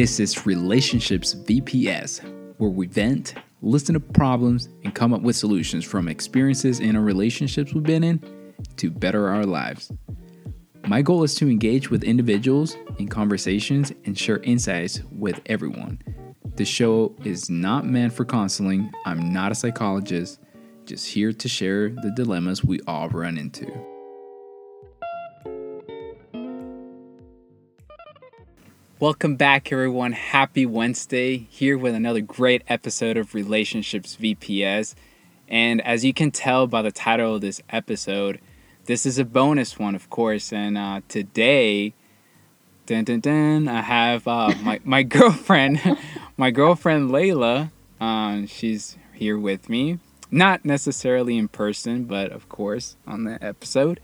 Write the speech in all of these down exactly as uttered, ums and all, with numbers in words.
This is Relationships V P S, where we vent, listen to problems, and come up with solutions from experiences in our relationships we've been in to better our lives. My goal is to engage with individuals in conversations and share insights with everyone. The show is not meant for counseling. I'm not a psychologist, just here to share the dilemmas we all run into. Welcome back, everyone. Happy Wednesday, here with another great episode of Relationships V P S. And as you can tell by the title of this episode, this is a bonus one, of course. And uh, today, dun, dun, dun, I have uh, my, my girlfriend, my girlfriend Layla. Um, she's here with me, not necessarily in person, but of course on the episode.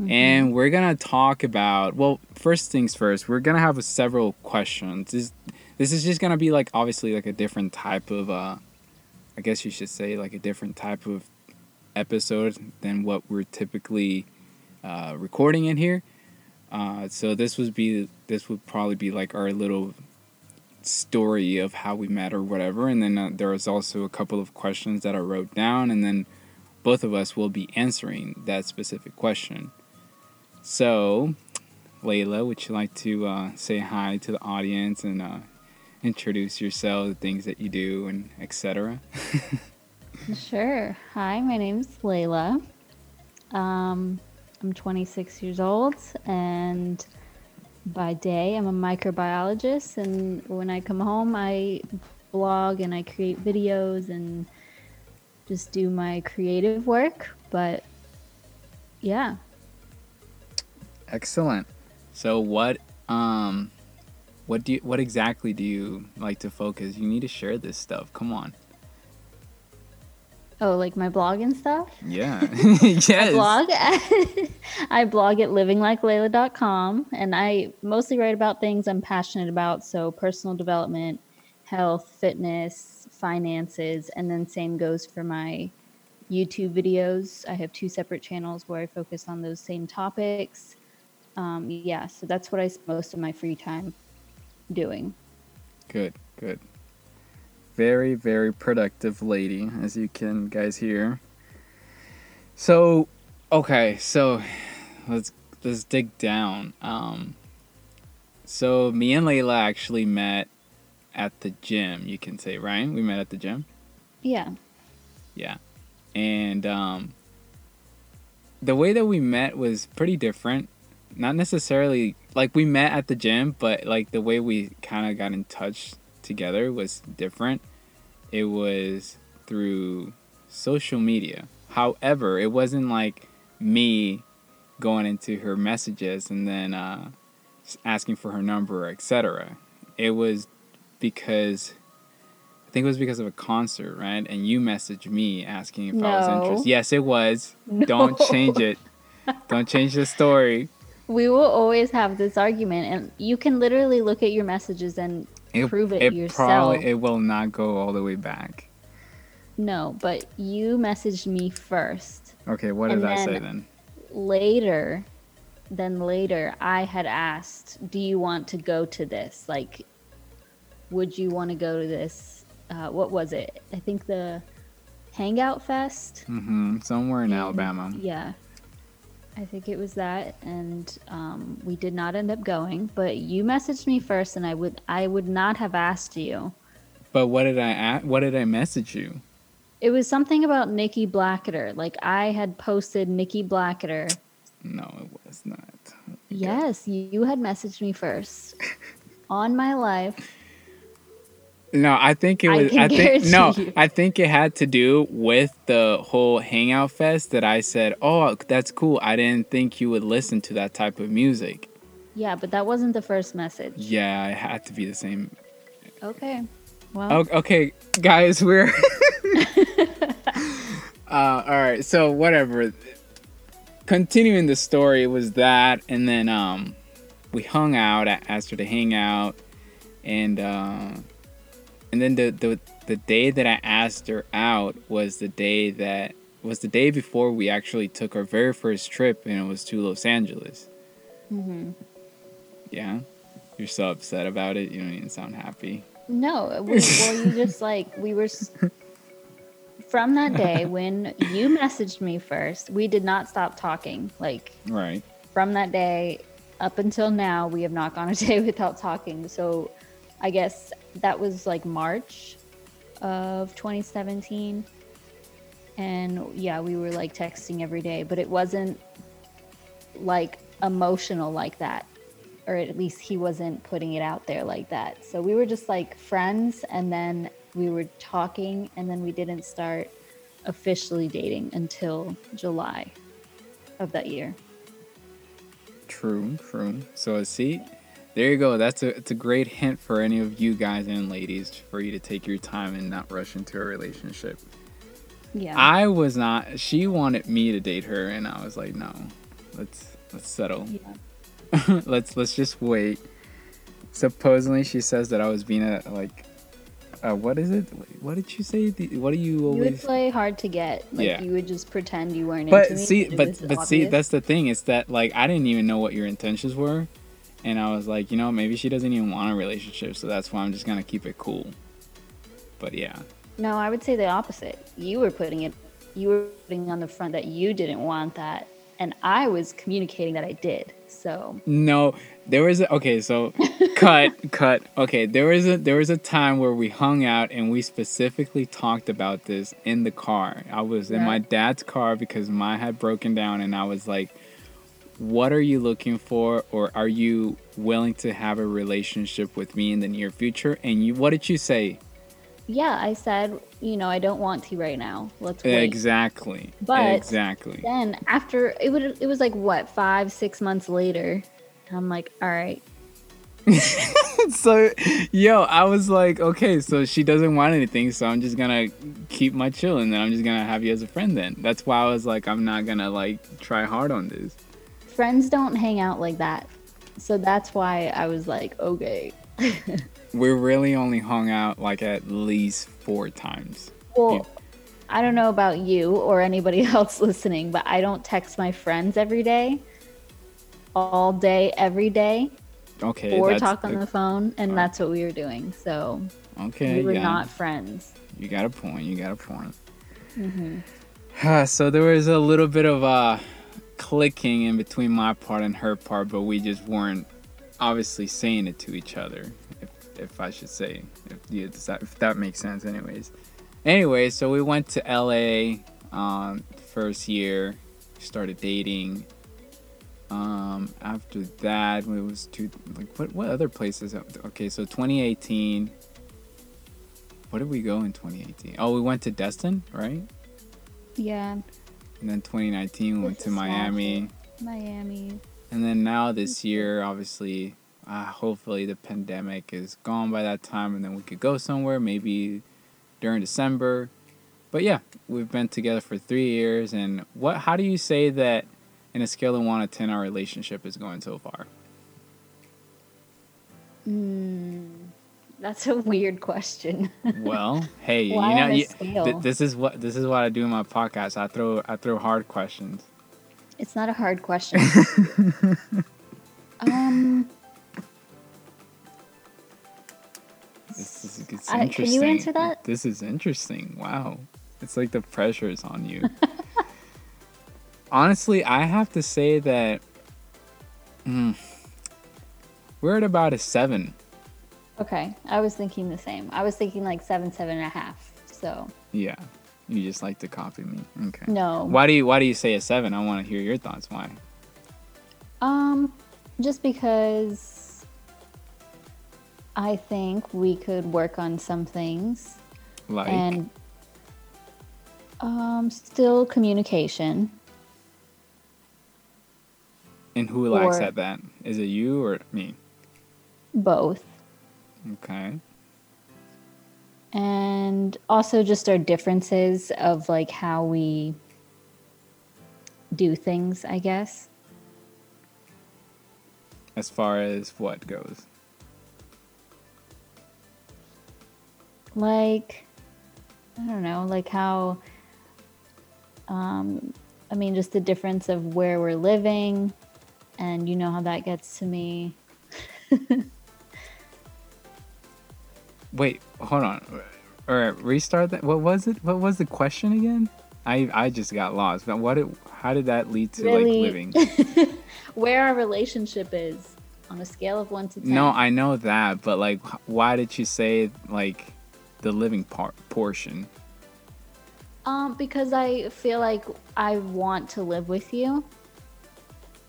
Mm-hmm. And we're going to talk about, well, first things first, we're going to have several questions. This, this is just going to be like, obviously, like a different type of, uh, I guess you should say like a different type of episode than what we're typically uh, recording in here. Uh, so this would be, this would probably be like our little story of how we met or whatever. And then uh, there was also a couple of questions that I wrote down, and then both of us will be answering that specific question. So, Layla, would you like to uh, say hi to the audience and uh, introduce yourself, the things that you do, and et cetera? Sure. Hi, my name is Layla. Um, I'm twenty-six years old, and by day I'm a microbiologist. And when I come home, I blog and I create videos and just do my creative work. But yeah. Excellent. So what um what do you, what exactly do you like to focus? You need to share this stuff. Come on. Oh, like my blog and stuff? Yeah. Yes. I blog at, I blog at living like layla dot com, and I mostly write about things I'm passionate about, so personal development, health, fitness, finances, and then same goes for my YouTube videos. I have two separate channels where I focus on those same topics. Um, yeah, so that's what I spend most of my free time doing. Good, good. Very, very productive lady, as you can guys hear. So, okay, so let's let's dig down. Um, so me and Layla actually met at the gym, you can say, right? We met at the gym. Yeah. Yeah, and um, the way that we met was pretty different. Not necessarily like we met at the gym, but like the way we kind of got in touch together was different. It was through social media. However, it wasn't like me going into her messages and then uh, asking for her number, et cetera. It was because I think it was because of a concert, right? And you messaged me asking if no. I was interested. Yes, it was. No. Don't change it. Don't change the story. We will always have this argument, and you can literally look at your messages and It, prove it, it yourself. Probably, it will not go all the way back. No, but you messaged me first. Okay, what did I say then? Later, then later, I had asked, do you want to go to this? Like, would you want to go to this? Uh, what was it? I think the Hangout Fest? Mm-hmm, somewhere in and, Alabama. Yeah, I think it was that, and um, we did not end up going. But you messaged me first, and I would I would not have asked you. But what did I ask, what did I message you? It was something about Nikki Blacketer. Like I had posted Nikki Blacketer. No, it was not. Okay. Yes, you had messaged me first. On my life. No, I think it was. I, I think no, you. I think it had to do with the whole Hangout Fest that I said, "Oh, that's cool. I didn't think you would listen to that type of music." Yeah, but that wasn't the first message. Yeah, it had to be the same. Okay, well. Okay, guys, we're. uh, all right, so whatever. Continuing the story was that, and then um, we hung out. I asked her to hang out, and. Uh, And then the, the the day that I asked her out was the day that was the day before we actually took our very first trip, and it was to Los Angeles. Mm-hmm. Yeah. you're so upset about it, you don't even sound happy. No, we, well, you just like, we were, from that day when you messaged me first, we did not stop talking. Like, right. From that day up until now, we have not gone a day without talking. So I guess that was like March of twenty seventeen. And yeah, we were like texting every day, but it wasn't like emotional like that. Or at least he wasn't putting it out there like that. So we were just like friends, and then we were talking, and then we didn't start officially dating until July of that year. True, true. So see, there you go. That's a it's a great hint for any of you guys and ladies, for you to take your time and not rush into a relationship. Yeah. I was not, she wanted me to date her, and I was like, no, let's let's settle. Yeah. let's let's just wait. Supposedly she says that I was being a like uh what is it what did you say the, what do you always you would play hard to get, like, yeah. You would just pretend you weren't but into see me, but but obvious. See, that's the thing, it's that like I didn't even know what your intentions were, and I was like, you know, maybe she doesn't even want a relationship, so that's why I'm just gonna keep it cool. But yeah, no, I would say the opposite. You were putting it you were putting on the front that you didn't want that, and I was communicating that I did. So no, there was a, okay. So cut, cut. Okay, there was a there was a time where we hung out and we specifically talked about this in the car. I was yeah. in my dad's car because mine had broken down, and I was like, "What are you looking for, or are you willing to have a relationship with me in the near future?" And you, what did you say? Yeah, I said, you know, I don't want to right now. Let's wait. Exactly. But exactly. Then after it would, it was like what five, six months later, I'm like, all right. So, yo, I was like, okay, so she doesn't want anything, so I'm just gonna keep my chill, and then I'm just gonna have you as a friend. Then that's why I was like, I'm not gonna like try hard on this. Friends don't hang out like that, so that's why I was like, okay. We really only hung out like at least four times. Well, yeah. I don't know about you or anybody else listening, but I don't text my friends every day, all day, every day. Okay. Or talk on the, the phone, and oh. That's what we were doing. So okay, we were yeah. not friends. You got a point. You got a point. Mm-hmm. So there was a little bit of uh, clicking in between my part and her part, but we just weren't obviously saying it to each other. If I should say, if, you decide, if that makes sense anyways. Anyway, so we went to L A um, first year, started dating. Um, after that, it was two, like what, what other places? Okay, so twenty eighteen, where did we go in twenty eighteen? Oh, we went to Destin, right? Yeah. And then twenty nineteen, we went to Miami. Miami. And then now this year, obviously, Uh, hopefully the pandemic is gone by that time, and then we could go somewhere, maybe during December. But yeah, we've been together for three years. And what? How do you say that in a scale of one to ten, our relationship is going so far? Mm, that's a weird question. Well, hey, you know, you, th- this is what this is what I do in my podcast. I throw I throw hard questions. It's not a hard question. um. This is, it's I, can you answer that? This is interesting. Wow. It's like the pressure is on you. Honestly, I have to say that mm, we're at about a seven. Okay. I was thinking the same. I was thinking like seven, seven and a half. So. Yeah. You just like to copy me. Okay. No. Why do you, why do you say a seven? I want to hear your thoughts. Why? Um, just because I think we could work on some things, like and um, still communication. And who lacks or, at that? Is it you or me? Both. Okay. And also just our differences of like how we do things, I guess. As far as what goes? Like, I don't know, like how, um, I mean, just the difference of where we're living, and you know how that gets to me. Wait, hold on. All right, restart that. What was it? What was the question again? I I just got lost. But what? It, how did that lead to really? Like living? Where our relationship is on a scale of one to ten. No, I know that, but like, why did you say like the living part portion? Um, because I feel like I want to live with you.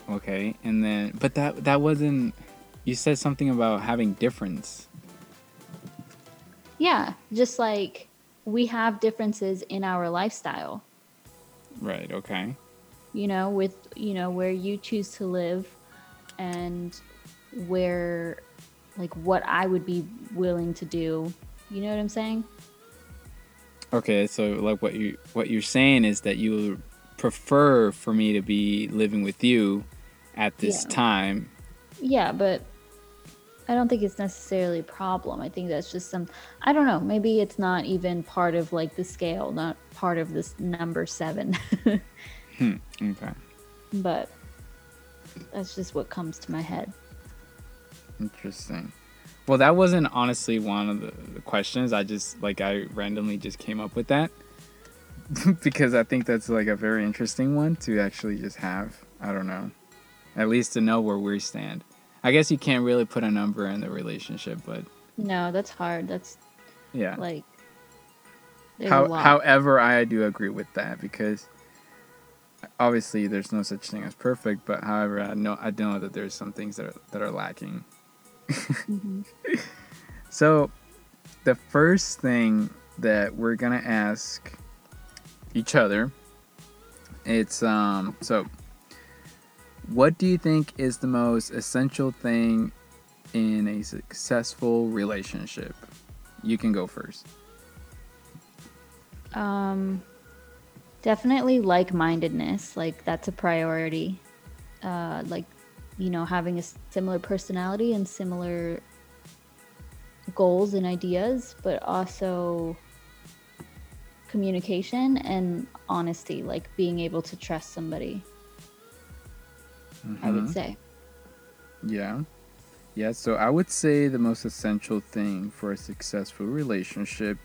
Okay, and then, but that that wasn't. You said something about having difference. Yeah, just like we have differences in our lifestyle. Right, okay. You know, with, you know, where you choose to live and where, like, what I would be willing to do. You know what I'm saying? Okay, so like what you what you're saying is that you would prefer for me to be living with you at this yeah. time. Yeah, but I don't think it's necessarily a problem. I think that's just some, I don't know, maybe it's not even part of like the scale, not part of this number seven. hmm, okay. But that's just what comes to my head. Interesting. Well, that wasn't honestly one of the, the questions. I just, like, I randomly just came up with that because I think that's like a very interesting one to actually just have. I don't know, at least to know where we stand. I guess you can't really put a number in the relationship, but no, that's hard. That's yeah. Like, How, however, I do agree with that because obviously there's no such thing as perfect. But however, I know I know that there's some things that are that are lacking. Mm-hmm. So, the first thing that we're gonna ask each other, it's um so. What do you think is the most essential thing in a successful relationship? You can go first. Um, definitely like-mindedness. Like, that's a priority. Uh, like, you know, having a similar personality and similar goals and ideas, but also communication and honesty. Like, being able to trust somebody. Mm-hmm. I would say. Yeah. Yeah, so I would say the most essential thing for a successful relationship,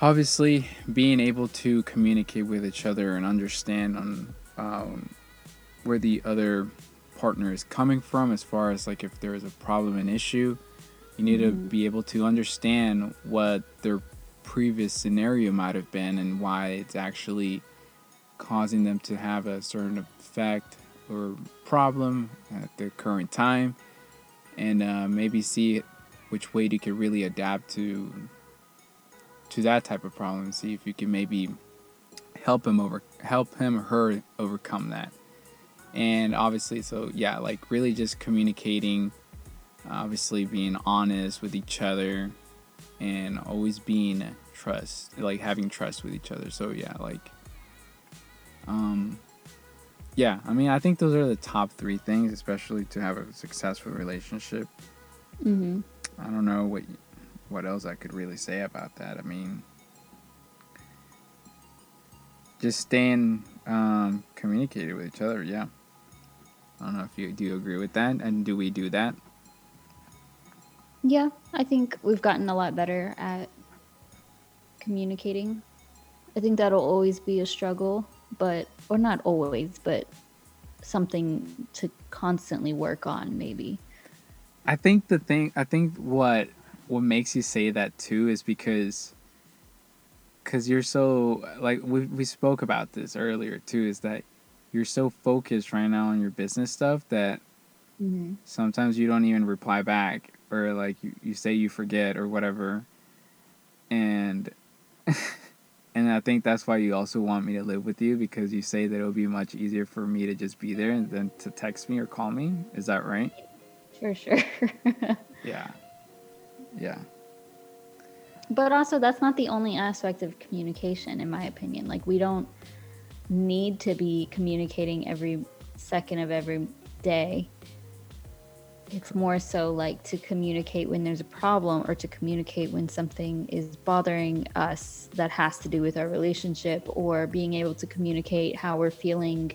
obviously being able to communicate with each other and understand on um, where the other partner is coming from as far as like if there is a problem, an issue, you need mm-hmm. to be able to understand what their previous scenario might have been and why it's actually causing them to have a certain effect or problem at the current time, and uh, maybe see which way you can really adapt to to that type of problem. See if you can maybe help him over, help him or her overcome that. And obviously, so yeah, like really just communicating, obviously being honest with each other, and always being trust, like having trust with each other. So yeah, like. Um, yeah, I mean, I think those are the top three things, especially to have a successful relationship. Mm-hmm. I don't know what, what else I could really say about that. I mean, just staying, um, communicated with each other. Yeah. I don't know if you do you agree with that. And do we do that? Yeah, I think we've gotten a lot better at communicating. I think that'll always be a struggle. But, or not always, but something to constantly work on, maybe. I think the thing, I think what what makes you say that too is because, because you're so, like, we, we spoke about this earlier too, is that you're so focused right now on your business stuff that mm-hmm. sometimes you don't even reply back or, like, you, you say you forget or whatever. And... And I think that's why you also want me to live with you because you say that it would be much easier for me to just be there and then to text me or call me. Is that right? For sure. Yeah. Yeah. But also, that's not the only aspect of communication, in my opinion. Like, we don't need to be communicating every second of every day. It's more so like to communicate when there's a problem or to communicate when something is bothering us that has to do with our relationship, or being able to communicate how we're feeling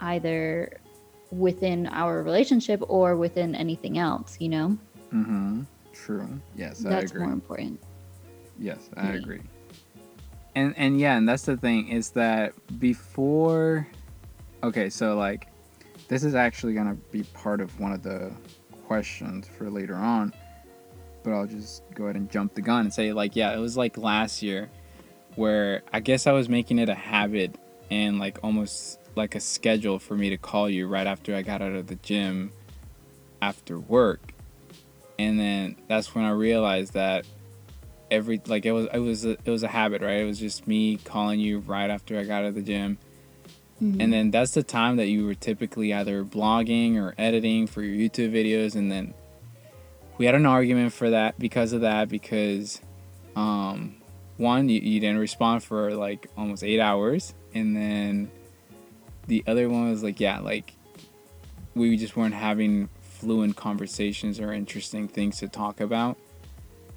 either within our relationship or within anything else, you know? Mm-hmm. true. Yes, I that's agree. That's more important. Yes, I yeah. agree. And and yeah, and that's the thing is that before, okay, so like, this is actually gonna be part of one of the questions for later on, but I'll just go ahead and jump the gun and say like, yeah, it was like last year where I guess I was making it a habit and like almost like a schedule for me to call you right after I got out of the gym after work. And then that's when I realized that every, like it was, it was, a, it was a habit, right? It was just me calling you right after I got out of the gym. Mm-hmm. And then that's the time that you were typically either blogging or editing for your YouTube videos. And then we had an argument for that because of that, because, um, one, you, you didn't respond for like almost eight hours. And then the other one was like, yeah, like we just weren't having fluent conversations or interesting things to talk about.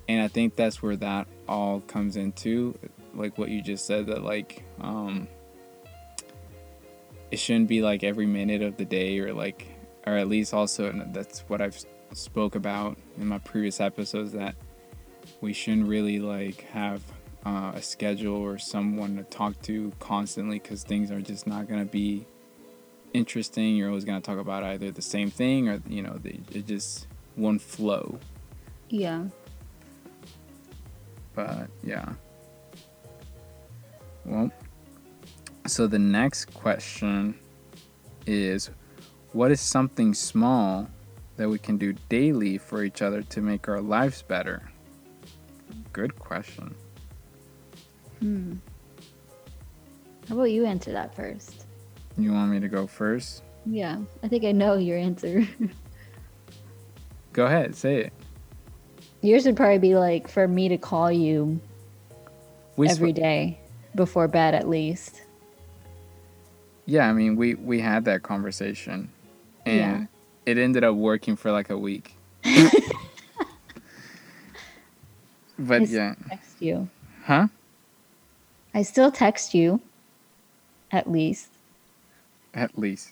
And I think that's where that all comes into, like what you just said, that like um it shouldn't be like every minute of the day, or like, or at least also, and that's what I've spoke about in my previous episodes, that we shouldn't really like have uh, a schedule or someone to talk to constantly, because things are just not going to be interesting. You're always going to talk about either the same thing, or you know, they, it just won't flow. Yeah. But yeah. Well, so the next question is, what is something small that we can do daily for each other to make our lives better? Good question. Hmm. How about you answer that first? You want me to go first? Yeah, I think I know your answer. Go ahead, say it. Yours would probably be like for me to call you we every sw- day before bed, at least. Yeah, I mean, we, we had that conversation, and yeah. it ended up working for like a week. But I yeah, still text you, huh? I still text you, at least. At least.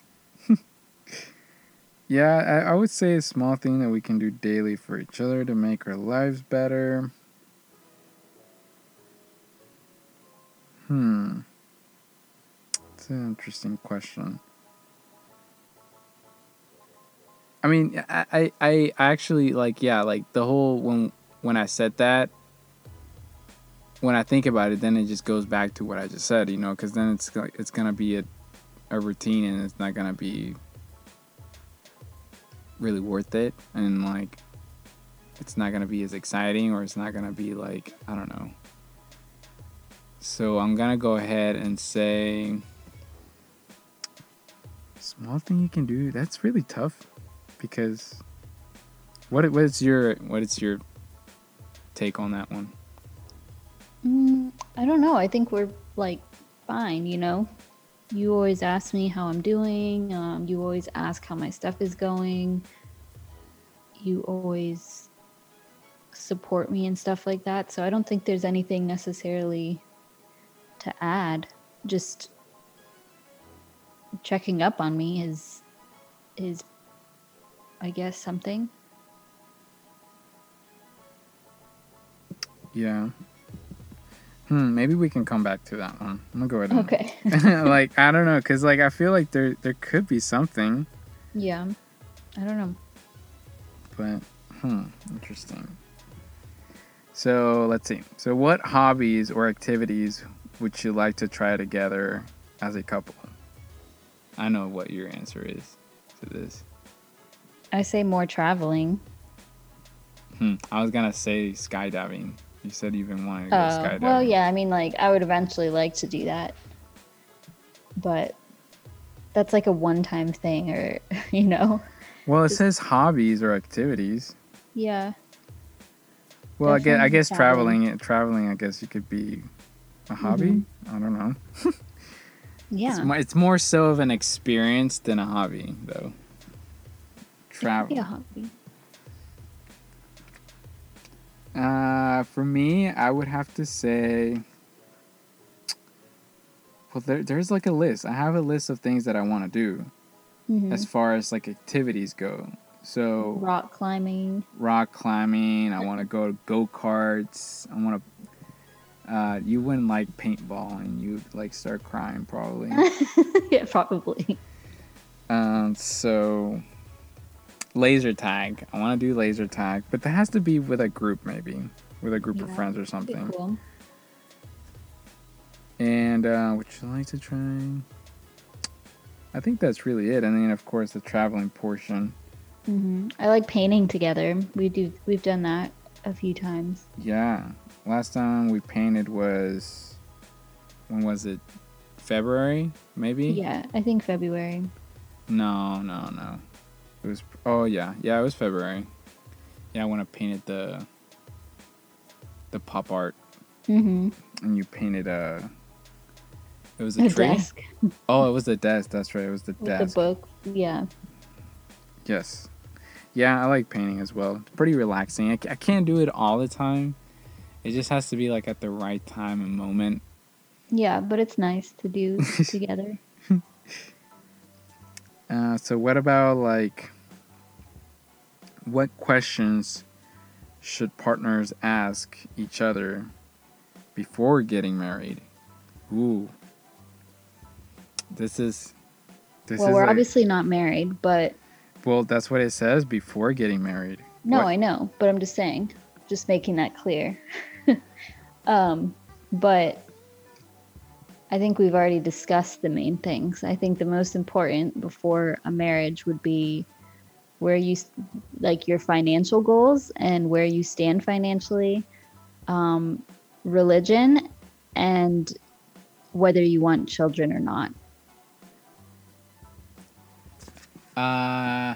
Yeah, I, I would say a small thing that we can do daily for each other to make our lives better. Hmm. It's an interesting question. I mean, I, I, I actually, like, yeah, like, the whole, when, when I said that, when I think about it, then it just goes back to what I just said, you know, because then it's, it's going to be a a routine, and it's not gonna be really worth it, and like it's not gonna be as exciting, or it's not gonna be like, I don't know. So I'm gonna go ahead and say small thing you can do. That's really tough, because what what is your what is your take on that one? mm, I don't know. I think we're like fine, you know. You always ask me how I'm doing. Um, you always ask how my stuff is going. You always support me and stuff like that. So I don't think there's anything necessarily to add. Just checking up on me is, is I guess, something. Yeah. Hmm, maybe we can come back to that one. I'm going to go ahead and... Okay. Like, I don't know, because, like, I feel like there there could be something. Yeah. I don't know. But, hmm, interesting. So, let's see. So, what hobbies or activities would you like to try together as a couple? I know what your answer is to this. I say more traveling. Hmm, I was going to say skydiving. You said you've been wanting to go uh, skydiving. Well, yeah, I mean, like, I would eventually like to do that. But that's like a one-time thing, or, you know. Well, it says hobbies or activities. Yeah. Well, I guess, I guess traveling, traveling, I guess it could be a hobby. Mm-hmm. I don't know. Yeah. It's more, it's more so of an experience than a hobby, though. Travel. It could be a hobby. Uh, for me, I would have to say, well, there, there's like a list. I have a list of things that I want to do, mm-hmm. as far as like activities go. So rock climbing. Rock climbing. I want to go to go-karts. I want to. Uh, you wouldn't like paintball, and you like start crying probably. Yeah, probably. Um. So, laser tag. I want to do laser tag, but that has to be with a group, maybe with a group yeah, of friends or something. Cool. And uh, would you like to try? I think that's really it. And then, of course, the traveling portion. Mm-hmm. I like painting together. We do. We've done that a few times. Yeah. Last time we painted was, when was it? February, maybe? Yeah, I think February. No, no, no. It was. Oh yeah, yeah. It was February. Yeah, I went and painted the. The pop art. Mm-hmm. And you painted a. It was a, a tree? Desk. Oh, it was the desk. That's right. It was the With desk. The book. Yeah. Yes. Yeah, I like painting as well. It's pretty relaxing. I, I can't do it all the time. It just has to be like at the right time and moment. Yeah, but it's nice to do together. Uh, so what about like, what questions should partners ask each other before getting married? Ooh. This is... This well, is we're like, obviously not married, but... Well, that's what it says before getting married. No, what? I know, but I'm just saying, just making that clear. um, but I think we've already discussed the main things. I think the most important before a marriage would be where you, like your financial goals and where you stand financially, um, religion, and whether you want children or not. Uh,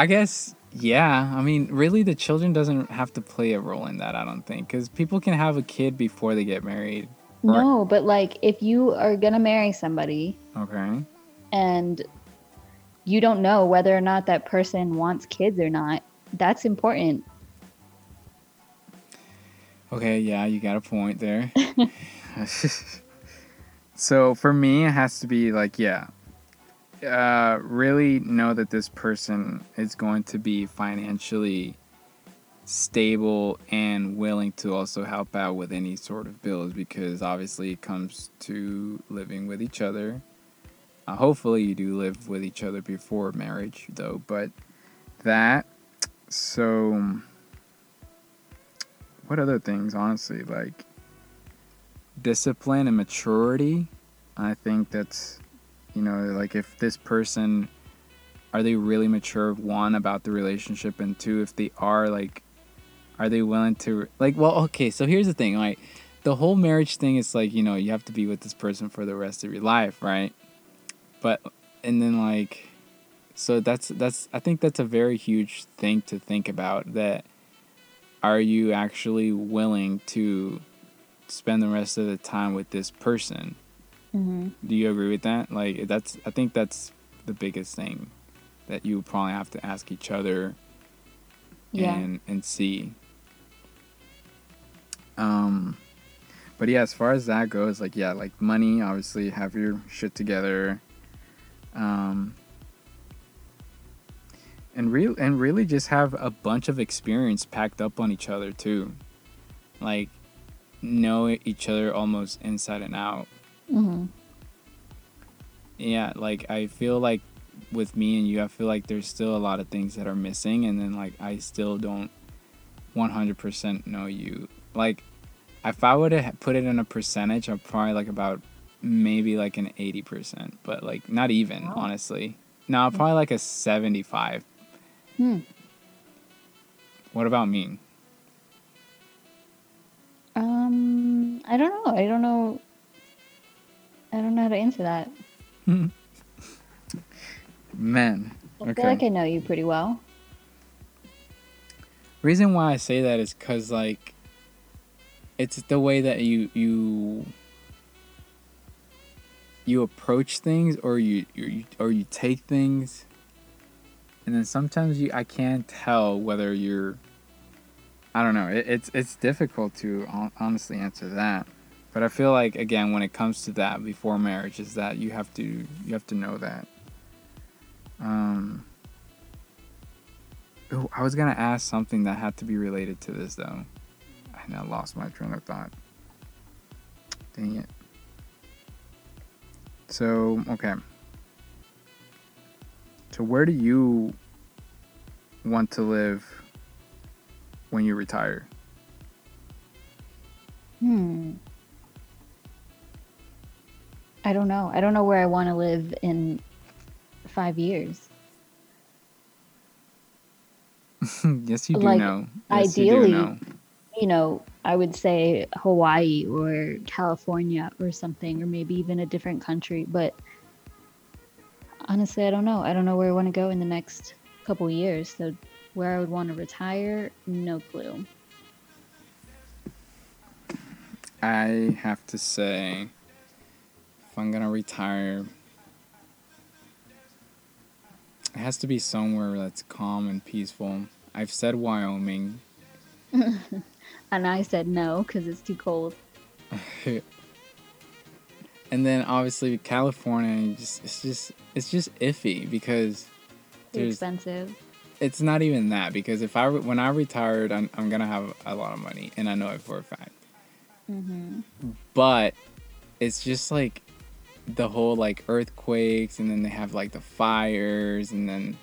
I guess, yeah. I mean, really, the children doesn't have to play a role in that, I don't think. Because people can have a kid before they get married. Right? No, but, like, if you are going to marry somebody... Okay. And you don't know whether or not that person wants kids or not, that's important. Okay, yeah, you got a point there. So, for me, it has to be, like, yeah... Uh, really know that this person is going to be financially stable and willing to also help out with any sort of bills, because obviously it comes to living with each other. Uh, hopefully you do live with each other before marriage, though, but that. So what other things, honestly, like discipline and maturity? I think that's, you know, like if this person, are they really mature, one, about the relationship, and two, if they are, like, are they willing to, like, well, okay, so here's the thing, like, the whole marriage thing is like, you know, you have to be with this person for the rest of your life, right? But, and then like, so that's, that's, I think that's a very huge thing to think about, that are you actually willing to spend the rest of the time with this person? Mm-hmm. Do you agree with that? Like, that's, I think that's the biggest thing that you probably have to ask each other yeah. and and see. Um, but yeah, as far as that goes, like, yeah, like money, obviously, have your shit together. Um, and real and really just have a bunch of experience packed up on each other too, like know each other almost inside and out. Mm-hmm. Yeah, like I feel like with me and you, I feel like there's still a lot of things that are missing, and then like I still don't one hundred percent know you. Like if I were to put it in a percentage, I'm probably like about maybe like an eighty percent, but like not even. Wow. Honestly, no, probably like a seventy-five. Hmm. What about me? Um, I don't know. I don't know. I don't know how to answer that. Man. Okay. I feel like I know you pretty well. Reason why I say that is because, like, it's the way that you you you approach things, or you, you or you take things, and then sometimes you I can't tell whether you're. I don't know. It, it's it's difficult to honestly answer that. But I feel like, again, when it comes to that before marriage, is that you have to you have to know that. Um, Ooh, I was going to ask something that had to be related to this, though. And I lost my train of thought. Dang it. So, okay. So where do you want to live when you retire? Hmm. I don't know. I don't know where I want to live in five years. Yes, you do like, know. Yes, ideally, you, do know. you know, I would say Hawaii or California or something, or maybe even a different country. But honestly, I don't know. I don't know where I want to go in the next couple years. So where I would want to retire, no clue. I have to say, if I'm going to retire, it has to be somewhere that's calm and peaceful. I've said Wyoming. And I said no, because it's too cold. And then, obviously, California, just, it's just it's just iffy, because it's expensive. It's not even that, because if I, when I retired, I'm, I'm going to have a lot of money, and I know it for a fact. Mm-hmm. But it's just, like, the whole like earthquakes, and then they have like the fires, and then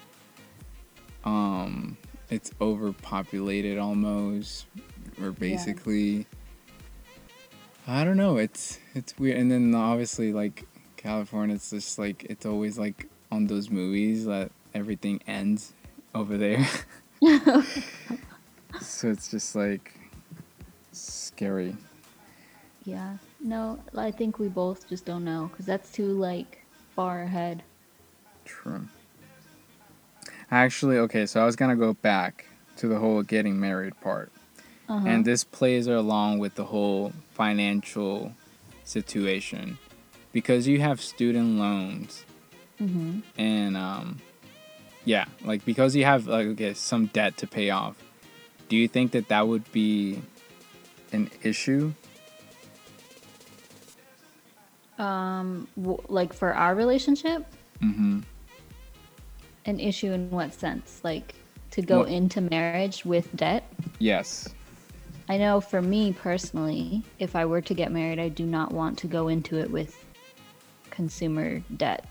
um it's overpopulated almost, or basically. Yeah. I don't know, it's it's weird. And then obviously like California, it's just like, it's always like on those movies that everything ends over there. So it's just like scary. Yeah. No, I think we both just don't know, because that's too, like, far ahead. True. Actually, okay, so I was going to go back to the whole getting married part. Uh-huh. And this plays along with the whole financial situation, because you have student loans. Mm-hmm. And, um, yeah, like, because you have, like, okay, some debt to pay off, do you think that that would be an issue? Um, w- like for our relationship? Mm-hmm. An issue in what sense? Like to go what? into marriage with debt? Yes. I know for me personally, if I were to get married, I do not want to go into it with consumer debt.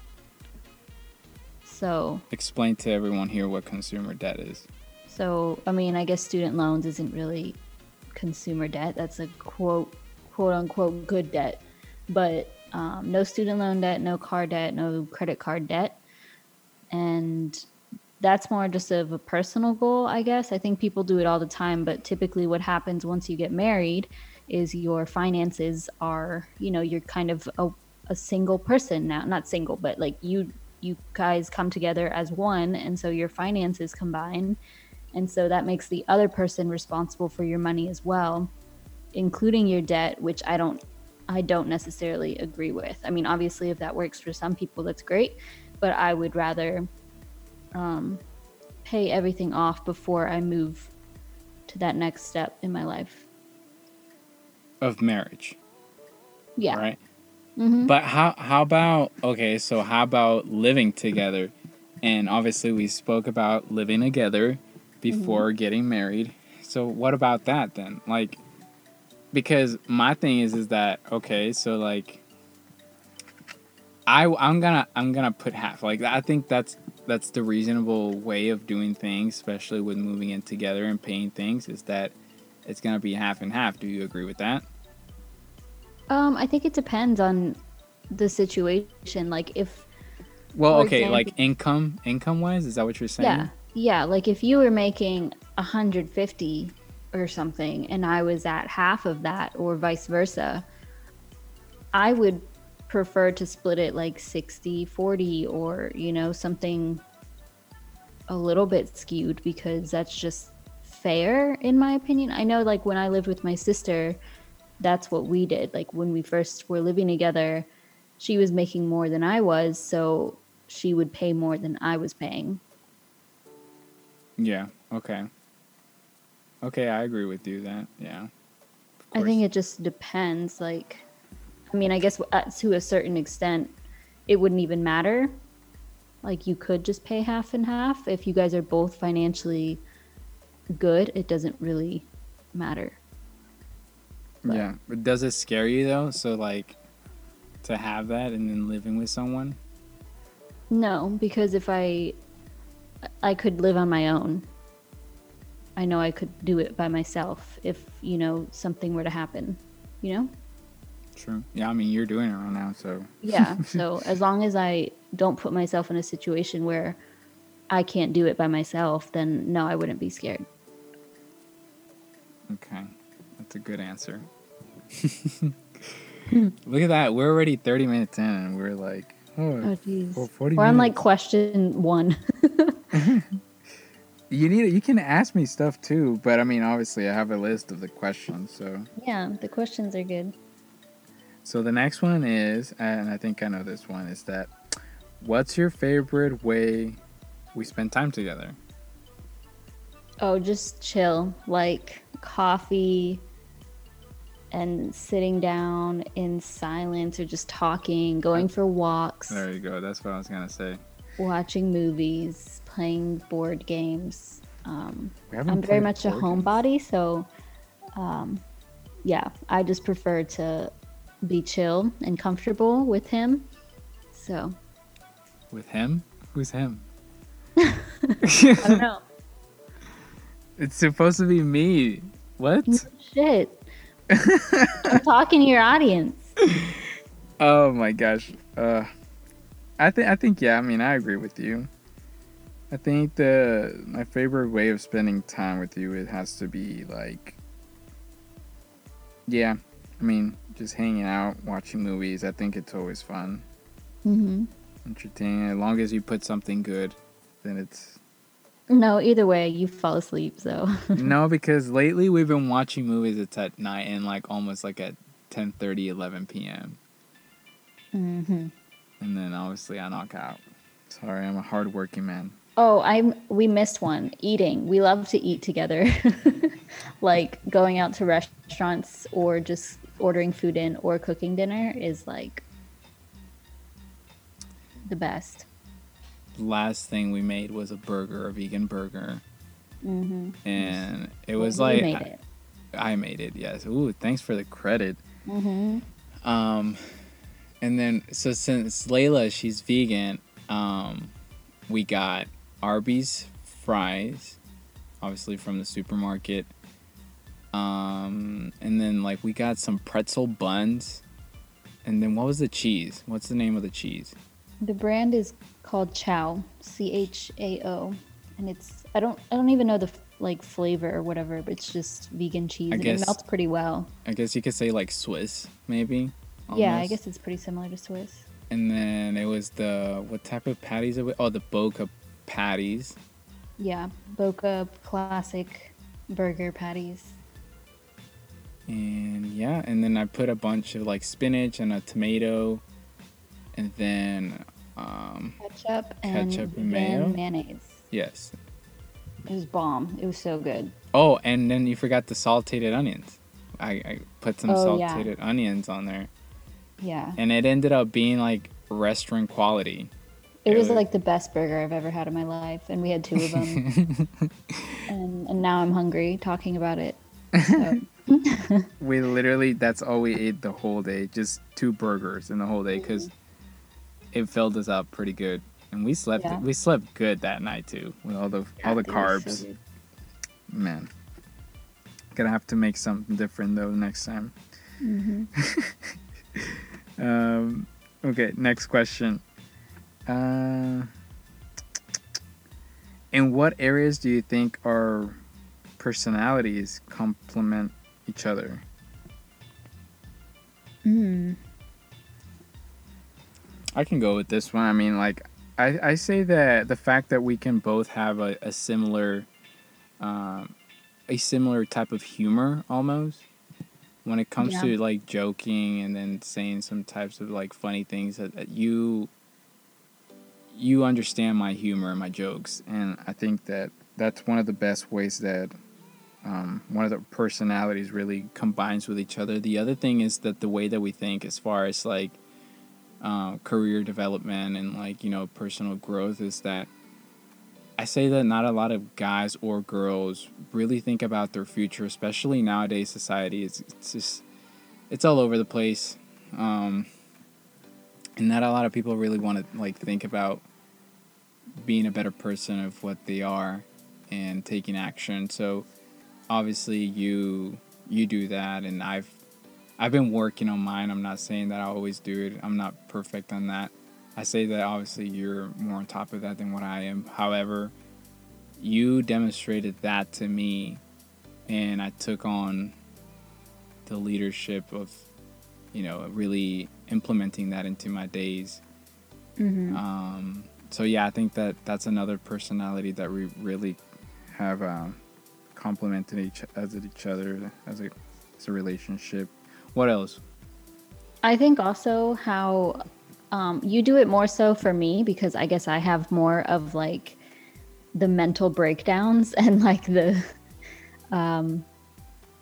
So explain to everyone here what consumer debt is. So, I mean, I guess student loans isn't really consumer debt. That's a quote, quote unquote, good debt. But Um, no student loan debt, no car debt, no credit card debt. And that's more just of a personal goal, I guess. I think people do it all the time, but typically what happens once you get married is your finances are, you know, you're kind of a, a single person now. Not single, but like you you guys come together as one, and so your finances combine. And so that makes the other person responsible for your money as well, including your debt, which I don't I don't necessarily agree with. I mean, obviously, if that works for some people, that's great, but I would rather um, pay everything off before I move to that next step in my life. Of marriage. Yeah. Right? Mm-hmm. But how, how about, okay, so how about living together? And obviously, we spoke about living together before mm-hmm. getting married. So what about that then? Like, because my thing is, is that, okay, so, like, I, I'm gonna, I'm gonna put half. Like, I think that's, that's the reasonable way of doing things, especially with moving in together and paying things, is that it's gonna be half and half. Do you agree with that? Um, I think it depends on the situation. Like, if... Well, okay, example, like, income, income-wise? Is that what you're saying? Yeah, yeah. Like, if you were making one hundred fifty or something, and I was at half of that, or vice versa, I would prefer to split it like sixty forty, or, you know, something a little bit skewed, because that's just fair in my opinion. I know, like, when I lived with my sister, that's what we did. Like, when we first were living together, she was making more than I was, so she would pay more than I was paying. Yeah, okay. Okay, I agree with you that, yeah. I think it just depends. Like, I mean, I guess to a certain extent, it wouldn't even matter Like, you could just pay half and half. If you guys are both financially good, it doesn't really matter. But. Yeah. But does it scare you though? So like to have that and then living with someone? No, because if I, I could live on my own. I know I could do it by myself if, you know, something were to happen, you know? True. Yeah, I mean, you're doing it right now, so. Yeah, so as long as I don't put myself in a situation where I can't do it by myself, then no, I wouldn't be scared. Okay, that's a good answer. Look at that. We're already thirty minutes in, and we're like, oh, oh geez. Well, forty we're minutes. On like question one. You need. You can ask me stuff too, but I mean, obviously, I have a list of the questions. So yeah, the questions are good. So the next one is, and I think I know this one, is that what's your favorite way we spend time together? Oh, just chill, like coffee and sitting down in silence, or just talking, going for walks. There you go. That's what I was gonna say. Watching movies. Playing board games. Um, I'm very much a homebody, games. so um, yeah, I just prefer to be chill and comfortable with him. So, with him? Who's him? I don't know. It's supposed to be me. What? No shit. I'm talking to your audience. Oh my gosh. Uh, I think. I think. Yeah. I mean, I agree with you. I think the my favorite way of spending time with you, it has to be like, yeah, I mean, just hanging out, watching movies. I think it's always fun, mm-hmm. entertaining. As long as you put something good, then it's. No, either way, you fall asleep. So. No, because lately we've been watching movies. It's at night and like almost like at ten thirty, eleven p.m. Mm-hmm. And then obviously I knock out. Sorry, I'm a hardworking man. Oh, I'm. We missed one. Eating. We love to eat together. Like going out to restaurants or just ordering food in or cooking dinner is like the best. Last thing we made was a burger, a vegan burger. Mm-hmm. And it was well, like... Made it. I, I made it, yes. Ooh, thanks for the credit. Mm-hmm. Um, and then, so since Layla, she's vegan, um, we got... Arby's fries, obviously from the supermarket, um, and then like we got some pretzel buns, and then what was the cheese? What's the name of the cheese? The brand is called Chao, C H A O, and it's I don't I don't even know the like flavor or whatever, but it's just vegan cheese. I and guess, it melts pretty well. I guess you could say like Swiss, maybe. Almost. Yeah, I guess it's pretty similar to Swiss. And then it was the what type of patties? Are we, oh, the Boca. Patties, yeah, Boca classic burger patties, and yeah, and then I put a bunch of like spinach and a tomato, and then um, ketchup, ketchup and, and mayo, and mayonnaise. Yes, it was bomb. It was so good. Oh, and then you forgot the salted onions. I, I put some oh, salted yeah. onions on there. Yeah, and it ended up being like restaurant quality. It was like the best burger I've ever had in my life, and we had two of them. and, and now I'm hungry talking about it. So. We literally, that's all we ate the whole day, just two burgers in the whole day, because it filled us up pretty good. And we slept yeah. we slept good that night, too, with all the, all the carbs. So man, gonna have to make something different, though, next time. Mm-hmm. um, okay, next question. Uh, in what areas do you think our personalities complement each other? Mm. I can go with this one. I mean, like, I, I say that the fact that we can both have a, a similar, um, a similar type of humor almost when it comes yeah. to like joking and then saying some types of like funny things that, that you. You understand my humor and my jokes, and I think that that's one of the best ways that um, one of the personalities really combines with each other. The other thing is that the way that we think, as far as like uh, career development and, like, you know, personal growth is that I say that not a lot of guys or girls really think about their future, especially nowadays. Society is it's just it's all over the place, um, and not a lot of people really want to, like, think about being a better person of what they are and taking action. So obviously you you do that, and I've I've been working on mine. I'm not saying that I always do it. I'm not perfect on that. I say that obviously you're more on top of that than what I am. However, you demonstrated that to me, and I took on the leadership of, you know, really implementing that into my days. Mm-hmm. Um, so, yeah, I think that that's another personality that we really have um, complemented each, as each other as a, as a relationship. What else? I think also how... Um, you do it more so for me, because I guess I have more of, like, the mental breakdowns and, like, the um,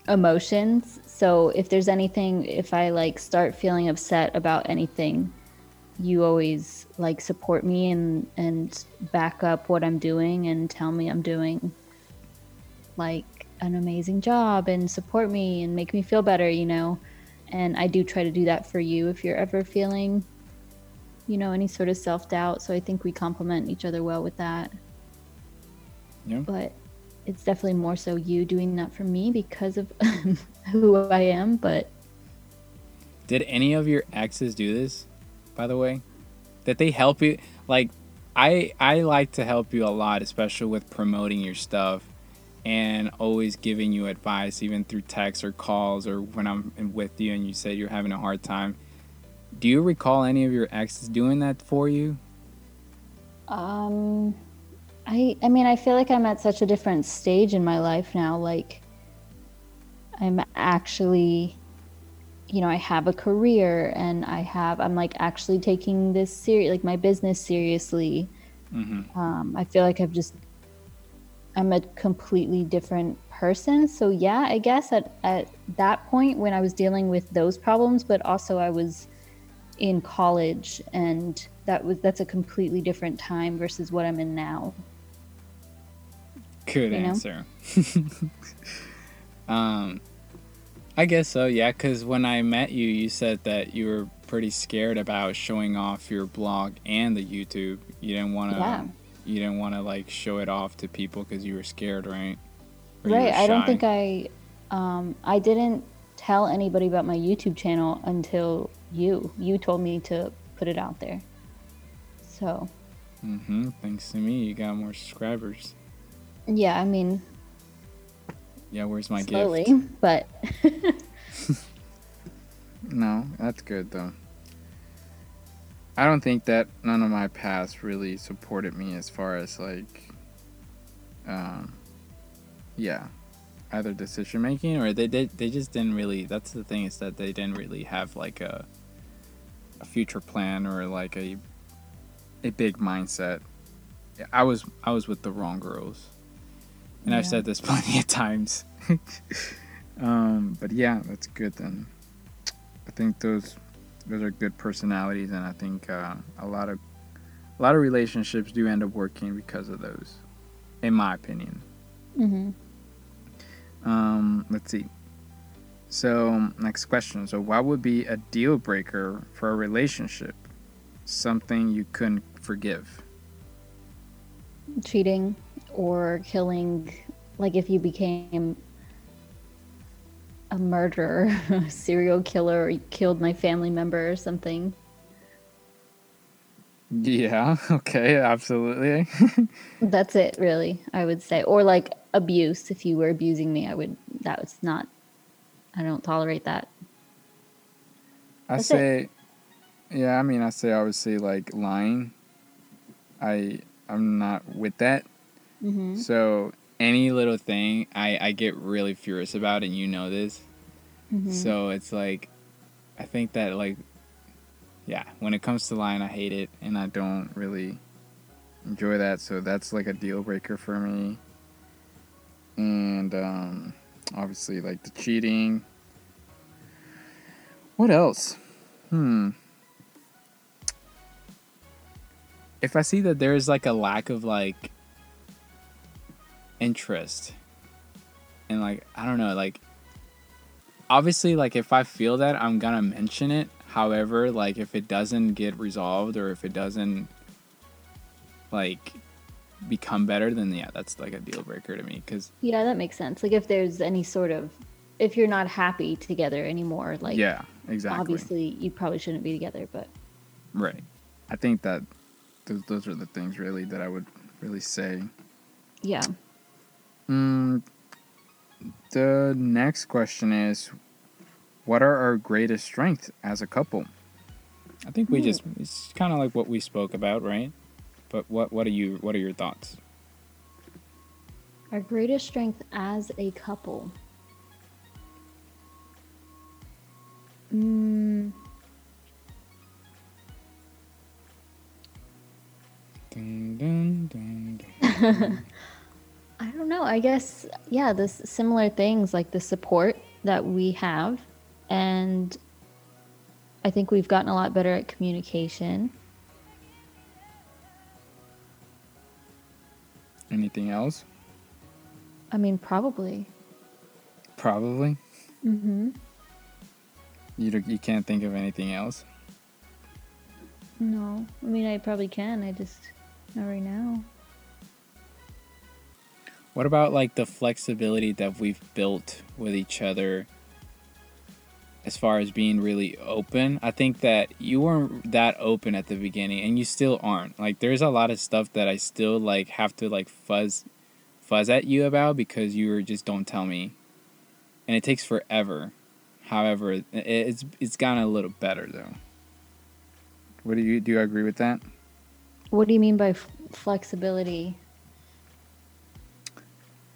emotions. So if there's anything, if I, like, start feeling upset about anything, you always, like, support me and, and back up what I'm doing and tell me I'm doing, like, an amazing job and support me and make me feel better, you know. And I do try to do that for you if you're ever feeling, you know, any sort of self-doubt. So I think we complement each other well with that. Yeah. But it's definitely more so you doing that for me because of who I am. But did any of your exes do this, by the way? Did they help you? Like, I I like to help you a lot, especially with promoting your stuff and always giving you advice, even through texts or calls, or when I'm with you and you said you're having a hard time. Do you recall any of your exes doing that for you? Um, I I mean, I feel like I'm at such a different stage in my life now. Like, I'm actually, you know, I have a career and I have, I'm like actually taking this serious, like my business seriously. Mm-hmm. Um, I feel like I've just, I'm a completely different person. So yeah, I guess at, at that point when I was dealing with those problems, but also I was in college, and that was that's a completely different time versus what I'm in now. Good you answer. um, I guess so, yeah, because when I met you, you said that you were pretty scared about showing off your blog and the YouTube. You didn't want to, yeah. you didn't want to like show it off to people because you were scared, right? Or right. I don't think I, um, I didn't tell anybody about my YouTube channel until. You you told me to put it out there, so mm-hmm. Thanks to me you got more subscribers. Yeah, I mean, yeah, where's my slowly, gift? But no, that's good though. I don't think that none of my past really supported me as far as like um yeah either decision making, or they did they, they just didn't really, that's the thing, is that they didn't really have like a a future plan or like a a big mindset. I was I was with the wrong girls, and yeah. I've said this plenty of times. um, but yeah, that's good then. I think those those are good personalities, and I think uh, a lot of a lot of relationships do end up working because of those, in my opinion. Mm-hmm. Um, let's see. So, next question. So, what would be a deal breaker for a relationship? Something you couldn't forgive? Cheating or killing. Like, if you became a murderer, a serial killer, or you killed my family member or something. Yeah, okay, absolutely. That's it, really, I would say. Or, like, abuse. If you were abusing me, I would, that was not... I don't tolerate that. I That's say, it. yeah, I mean, I say, I would say, like, lying. I, I'm not with that. Mm-hmm. So, any little thing, I, I get really furious about, and you know this. Mm-hmm. So, it's like, I think that, like, yeah, when it comes to lying, I hate it, and I don't really enjoy that. So, that's, like, a deal breaker for me. And, um... obviously, like the cheating. What else? Hmm. if I see that there's like a lack of like interest and like, I don't know, like obviously like if I feel that, I'm gonna mention it. However, like if it doesn't get resolved or if it doesn't like become better, then yeah, that's like a deal breaker to me. Cause yeah, that makes sense. Like if there's any sort of, if you're not happy together anymore, like yeah, exactly. Obviously you probably shouldn't be together, but right. I think that th- those are the things really that I would really say. Yeah. Mm, the next question is, what are our greatest strengths as a couple? I think we mm. just, it's kind of like what we spoke about, right? But what, what are you, what are your thoughts? Our greatest strength as a couple. Mm. Dun, dun, dun, dun, dun. I don't know. I guess, yeah, the similar things like the support that we have. And I think we've gotten a lot better at communication. Anything else? I mean, probably. Probably? Mm-hmm. You, you can't think of anything else? No. I mean, I probably can. I just, not right now. What about, like, the flexibility that we've built with each other as far as being really open? I think that you weren't that open at the beginning, and you still aren't. Like, there's a lot of stuff that I still, like, have to, like, fuzz fuzz at you about because you just don't tell me. And it takes forever. However, it's it's gotten a little better, though. What do you, do you agree with that? What do you mean by f- flexibility?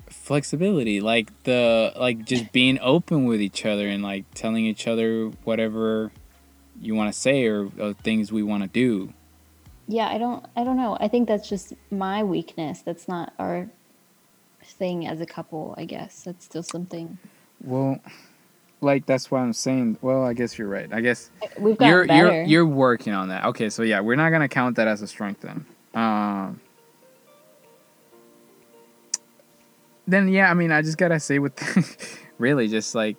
Flexibility, like the like just being open with each other and like telling each other whatever you want to say or, or things we want to do. Yeah, I don't I don't know. I think that's just my weakness. That's not our thing as a couple, I guess. That's still something. Well, like that's why I'm saying, well, I guess you're right. I guess we've got you're, better. You're, you're working on that. Okay, so yeah, we're not going to count that as a strength then. Um Then, yeah, I mean, I just got to say with really just like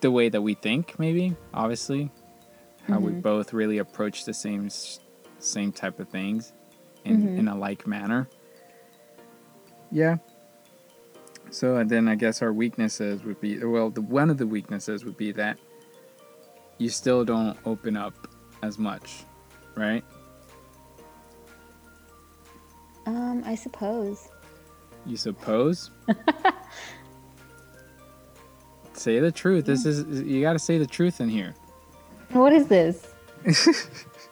the way that we think, maybe, obviously, how mm-hmm. we both really approach the same same type of things in, mm-hmm. in a like manner. Yeah. So and then I guess our weaknesses would be, well, the, one of the weaknesses would be that you still don't open up as much, right? Um, I suppose. You suppose? Say the truth. This is, you got to say the truth in here. What is this?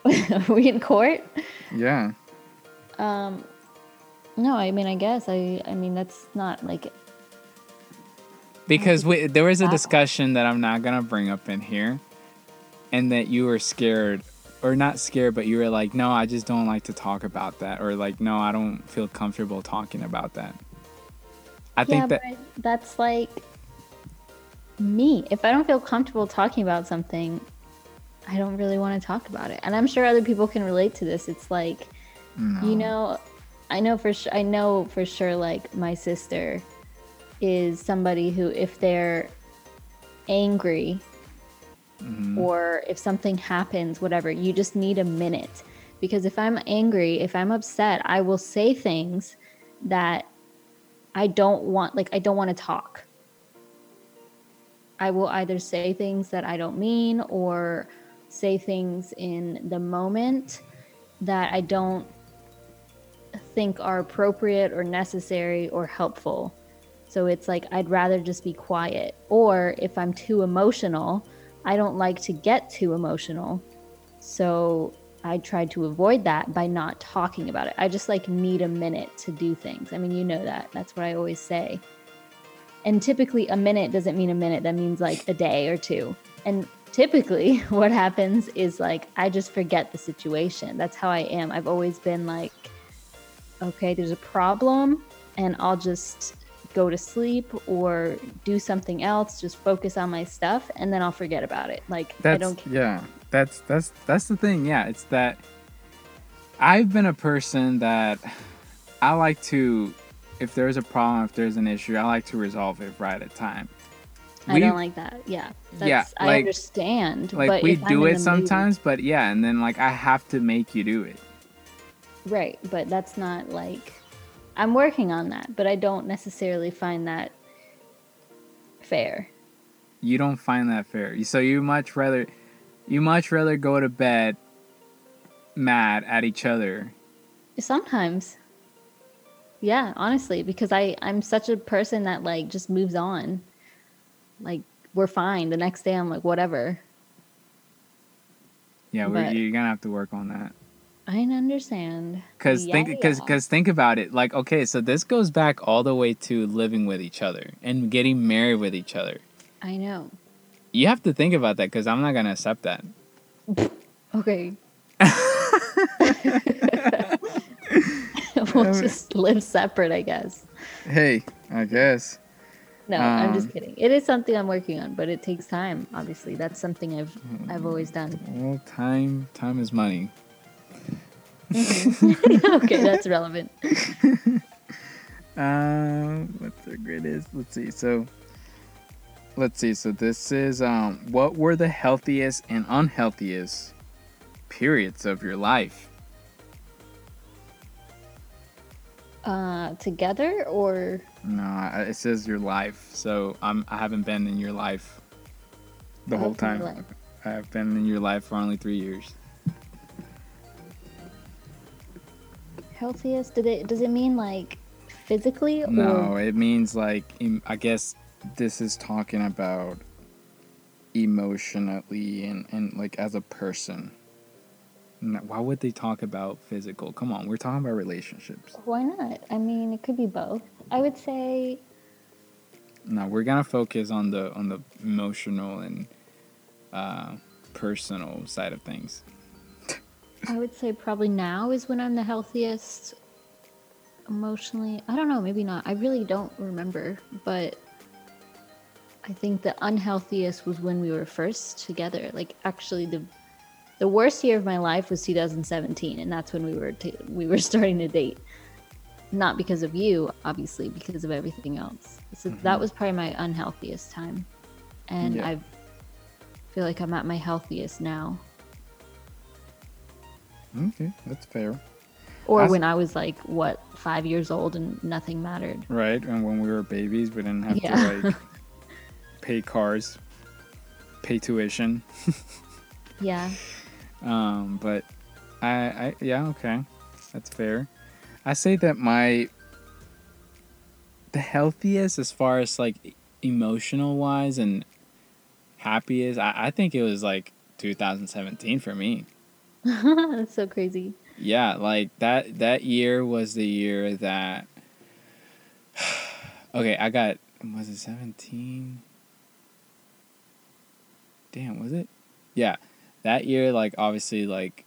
Are we in court? Yeah. Um, no, I mean, I guess I, I mean, that's not like. Because we, there was a discussion that I'm not going to bring up in here and that you were scared or not scared, but you were like, no, I just don't like to talk about that. Or like, no, I don't feel comfortable talking about that. I yeah, think that but that's like me. If I don't feel comfortable talking about something, I don't really want to talk about it. And I'm sure other people can relate to this. It's like, no. you know, I know for sure, I know for sure, like my sister is somebody who, if they're angry, Mm-hmm. or if something happens, whatever, you just need a minute. Because if I'm angry, if I'm upset, I will say things that I don't want, like I don't want to talk. I will either say things that I don't mean or say things in the moment that I don't think are appropriate or necessary or helpful. So it's like I'd rather just be quiet. Or if I'm too emotional, I don't like to get too emotional, so I try to avoid that by not talking about it. I just like need a minute to do things. I mean, you know that. That's what I always say. And typically a minute doesn't mean a minute. That means like a day or two. And typically what happens is like I just forget the situation. That's how I am. I've always been like, okay, there's a problem and I'll just go to sleep or do something else, just focus on my stuff, and then I'll forget about it. Like, that's, I don't care. Yeah, that's, that's, that's the thing. Yeah, it's that I've been a person that I like to, if there's a problem, if there's an issue, I like to resolve it right at time. I we, don't like that. Yeah. That's, yeah. Like, I understand. Like but we do I'm it sometimes, mood, but yeah. And then like, I have to make you do it. Right. But that's not like, I'm working on that, but I don't necessarily find that fair. You don't find that fair. So you much rather, you much rather go to bed mad at each other. Sometimes. Yeah, honestly, because I, I'm such a person that like just moves on. Like, we're fine. The next day, I'm like, whatever. Yeah, we're, you're going to have to work on that. I understand. Because yeah, think, cause, yeah. cause think about it. Like, okay, so this goes back all the way to living with each other and getting married with each other. I know. You have to think about that because I'm not going to accept that. Okay. We'll just live separate, I guess. Hey, I guess. No, um, I'm just kidding. It is something I'm working on, but it takes time, obviously. That's something I've I've always done. Well, time time is money. Mm-hmm. Okay, that's relevant. Um, what's the greatest? Let's see. So, let's see. So this is um, what were the healthiest and unhealthiest periods of your life? Uh, together or? No, it says your life. So I'm, I haven't been in your life the whole time. Life. I've been in your life for only three years. Healthiest? Did it, does it mean like physically? Or? No, it means like, I guess this is talking about emotionally and, and like as a person. Why would they talk about physical? Come on, we're talking about relationships. Why not? I mean, it could be both. I would say. No, we're gonna focus on the on the emotional and uh, personal side of things. I would say probably now is when I'm the healthiest emotionally. I don't know, maybe not. I really don't remember, but I think the unhealthiest was when we were first together. Like actually the. The worst year of my life was two thousand seventeen, and that's when we were t- we were starting to date. Not because of you, obviously, because of everything else. So mm-hmm. That was probably my unhealthiest time. And yeah. I feel like I'm at my healthiest now. Okay, that's fair. Or I when s- I was like, what, five years old and nothing mattered. Right, and when we were babies, we didn't have yeah. to like pay cars, pay tuition. Yeah. Um, but I, I, yeah, okay. That's fair. I say that my, the healthiest as far as like emotional wise and happiest, I, I think it was like two thousand seventeen for me. That's so crazy. Yeah. Like that, that year was the year that, okay, I got, was it seventeen? Damn, was it? Yeah. That year, like, obviously, like,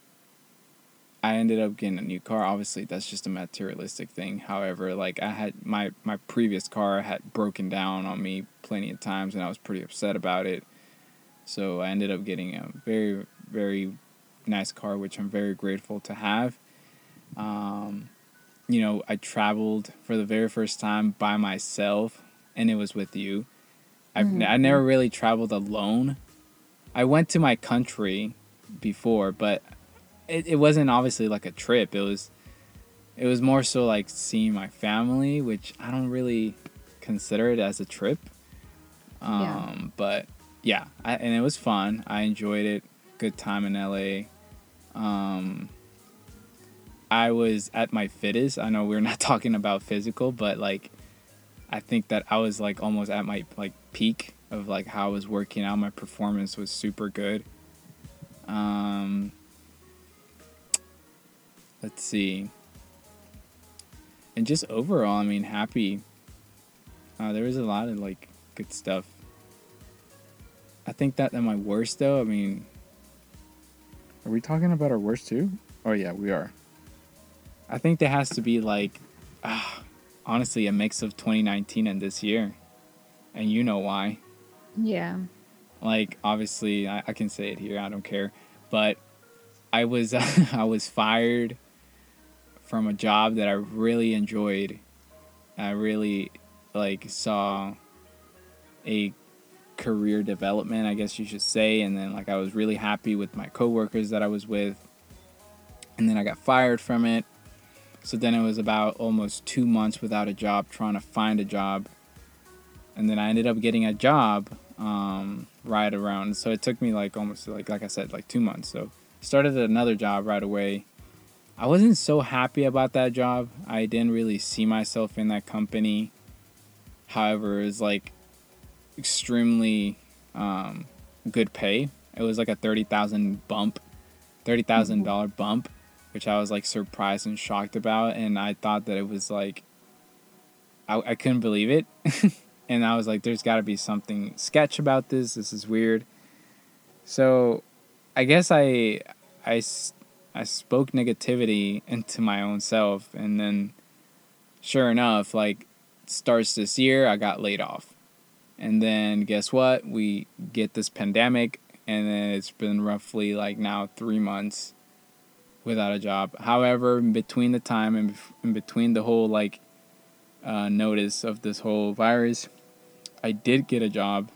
I ended up getting a new car. Obviously, that's just a materialistic thing. However, like, I had my, my previous car had broken down on me plenty of times, and I was pretty upset about it. So I ended up getting a very, very nice car, which I'm very grateful to have. Um, you know, I traveled for the very first time by myself, and it was with you. I've mm-hmm. I never really traveled alone. I went to my country before, but it, it wasn't obviously like a trip. It was it was more so like seeing my family, which I don't really consider it as a trip. Um, yeah. But yeah, I, and it was fun. I enjoyed it. Good time in L A. Um, I was at my fittest. I know we're not talking about physical, but like I think that I was like almost at my like peak of like how I was working out. My performance was super good. Um, let's see. And just overall, I mean, happy. Uh, there was a lot of like good stuff. I think that, that my worst though, I mean, are we talking about our worst too? Oh yeah, we are. I think there has to be like, uh, honestly, a mix of twenty nineteen and this year. And you know why. Yeah. Like, obviously, I, I can say it here. I don't care. But I was I was fired from a job that I really enjoyed. I really, like, saw a career development, I guess you should say. And then, like, I was really happy with my coworkers that I was with. And then I got fired from it. So then it was about almost two months without a job, trying to find a job. And then I ended up getting a job um, right around. So it took me like almost like, like I said, like two months. So started another job right away. I wasn't so happy about that job. I didn't really see myself in that company. However, it was like extremely um, good pay. It was like a thirty thousand dollars bump, thirty thousand dollars bump, which I was like surprised and shocked about. And I thought that it was like, I, I couldn't believe it. And I was like, there's got to be something sketch about this. This is weird. So I guess I, I, I spoke negativity into my own self. And then sure enough, like, starts this year, I got laid off. And then guess what? We get this pandemic. And then it's been roughly like now three months without a job. However, in between the time and in between the whole like uh, notice of this whole virus, I did get a job.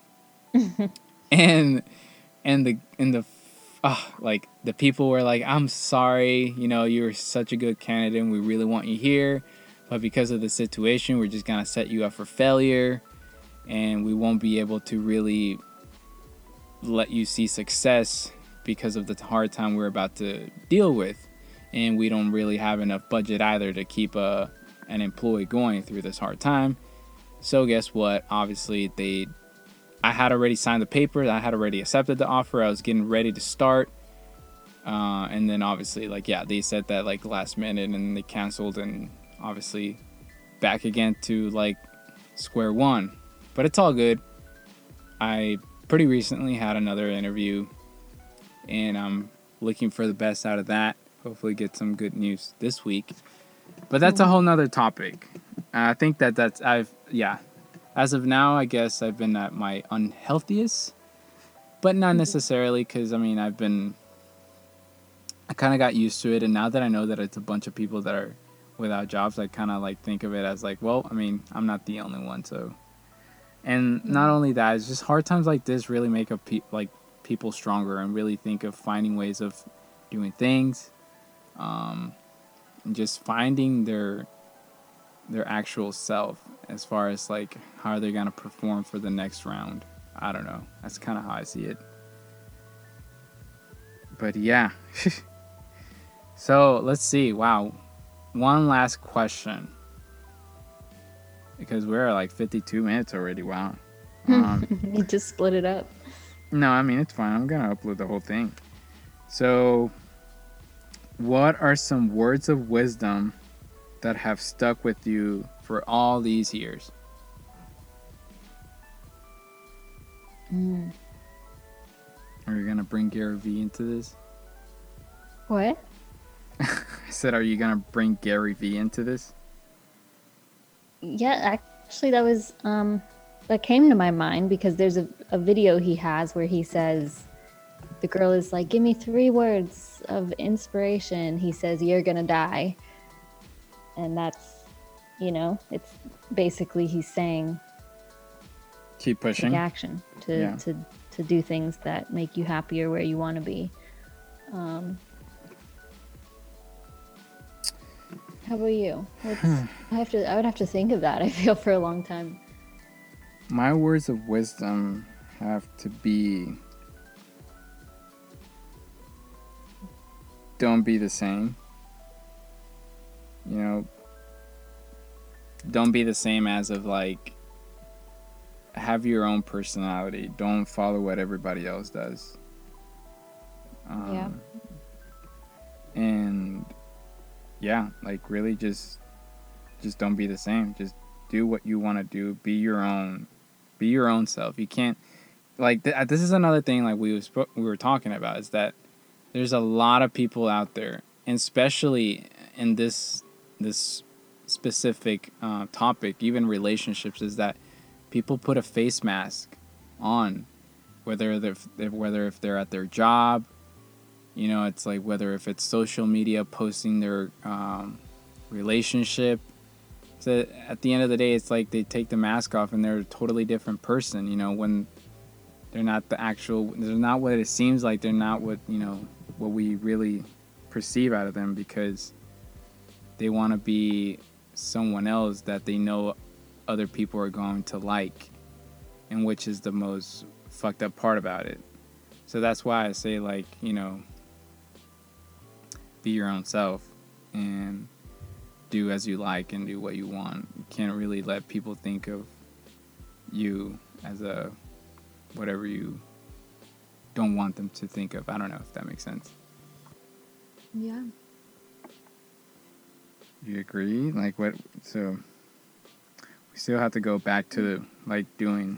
and and the and the uh, like the people were like, I'm sorry, you know, you were such a good candidate and we really want you here, but because of the situation, we're just gonna set you up for failure, and we won't be able to really let you see success because of the hard time we're about to deal with, and we don't really have enough budget either to keep a an employee going through this hard time. So guess what? Obviously, they I had already signed the paper. I had already accepted the offer. I was getting ready to start. Uh, and then obviously, like, yeah, they said that like last minute, and they canceled, and obviously back again to like square one. But it's all good. I pretty recently had another interview, and I'm looking for the best out of that. Hopefully get some good news this week. But that's a whole nother topic. I think that that's, I've, yeah. As of now, I guess I've been at my unhealthiest. But not necessarily, because, I mean, I've been, I kind of got used to it. And now that I know that it's a bunch of people that are without jobs, I kind of, like, think of it as, like, well, I mean, I'm not the only one, so. And not only that, it's just hard times like this really make a, pe- like, people stronger, and really think of finding ways of doing things, um, and just finding their their actual self as far as like how they're gonna perform for the next round. I don't know. That's kind of how I see it. But yeah. So let's see. Wow. One last question, because we're at like fifty-two minutes already. Wow. Um, you just split it up. No, I mean, it's fine. I'm going to upload the whole thing. So, what are some words of wisdom that have stuck with you for all these years? Mm. Are you going to bring Gary V into this? What? I said, are you going to bring Gary V into this? Yeah, actually, that was... um. That came to my mind because there's a, a video he has where he says, the girl is like, give me three words of inspiration. He says, you're gonna die. And that's, you know, it's basically he's saying, keep pushing, take action to, yeah. to, to do things that make you happier where you want to be. Um, how about you? What's, I have to, I would have to think of that, I feel, for a long time. My words of wisdom have to be, don't be the same. You know, don't be the same as of like, have your own personality. Don't follow what everybody else does. Um, yeah. And yeah, like really just, just don't be the same. Just do what you want to do. Be your own. Be your own self. You can't, like, th- this is another thing, like, we, was, we were talking about, is that there's a lot of people out there, and especially in this this specific uh, topic, even relationships, is that people put a face mask on, whether they're, whether if they're at their job, you know, it's like, whether if it's social media, posting their um, relationship. So at the end of the day, it's like they take the mask off and they're a totally different person, you know, when they're not the actual, they're not what it seems like, they're not what, you know, what we really perceive out of them, because they want to be someone else that they know other people are going to like, and which is the most fucked up part about it. So that's why I say, like, you know, be your own self and do as you like and do what you want. You can't really let people think of you as a whatever you don't want them to think of. I don't know if that makes sense. Yeah. You agree? Like, what? So we still have to go back to, like, doing